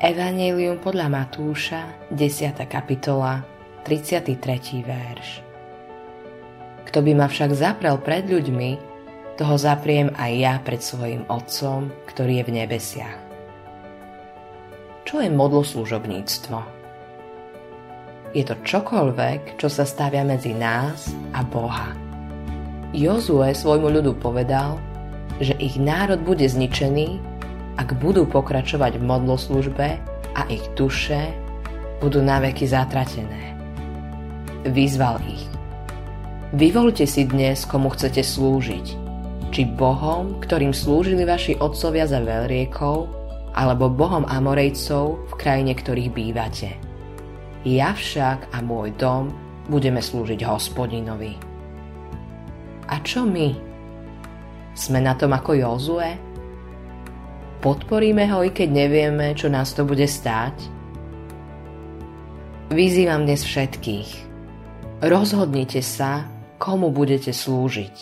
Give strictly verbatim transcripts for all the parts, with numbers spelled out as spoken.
Evangelium podľa Matúša, desiata kapitola, tridsiaty tretí verš. Kto by ma však zaprel pred ľuďmi, toho zapriem aj ja pred svojim Otcom, ktorý je v nebesiach. Čo je modloslužobníctvo? Je to čokoľvek, čo sa stavia medzi nás a Boha. Jozue svojmu ľudu povedal, že ich národ bude zničený, ak budú pokračovať v modloslužbe a ich duše budú naveky zatratené. Vyzval ich. Vyvolte si dnes, komu chcete slúžiť. Či Bohom, ktorým slúžili vaši otcovia za Velriekov, alebo Bohom Amorejcov, v krajine ktorých bývate. Ja však a môj dom budeme slúžiť Hospodinovi. A čo my? Sme na tom ako Jozue? Podporíme ho, i keď nevieme, čo nás to bude stáť? Vyzývam dnes všetkých. Rozhodnite sa, komu budete slúžiť.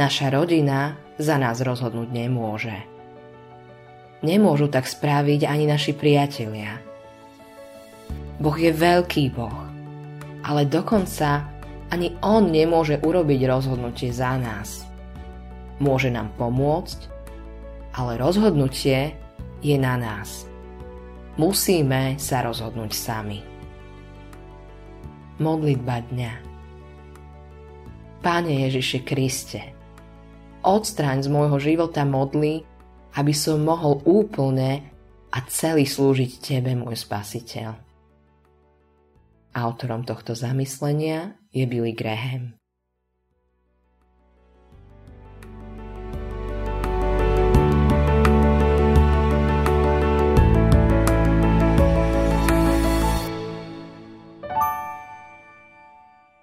Naša rodina za nás rozhodnúť nemôže. Nemôžu tak spraviť ani naši priatelia. Boh je veľký Boh, ale dokonca ani On nemôže urobiť rozhodnutie za nás. Môže nám pomôcť, ale rozhodnutie je na nás. Musíme sa rozhodnúť sami. Modlitba dňa. Pane Ježiši Kriste, odstráň z môjho života modly, aby som mohol úplne a celý slúžiť Tebe, môj Spasiteľ. Autorom tohto zamyslenia je Billy Graham.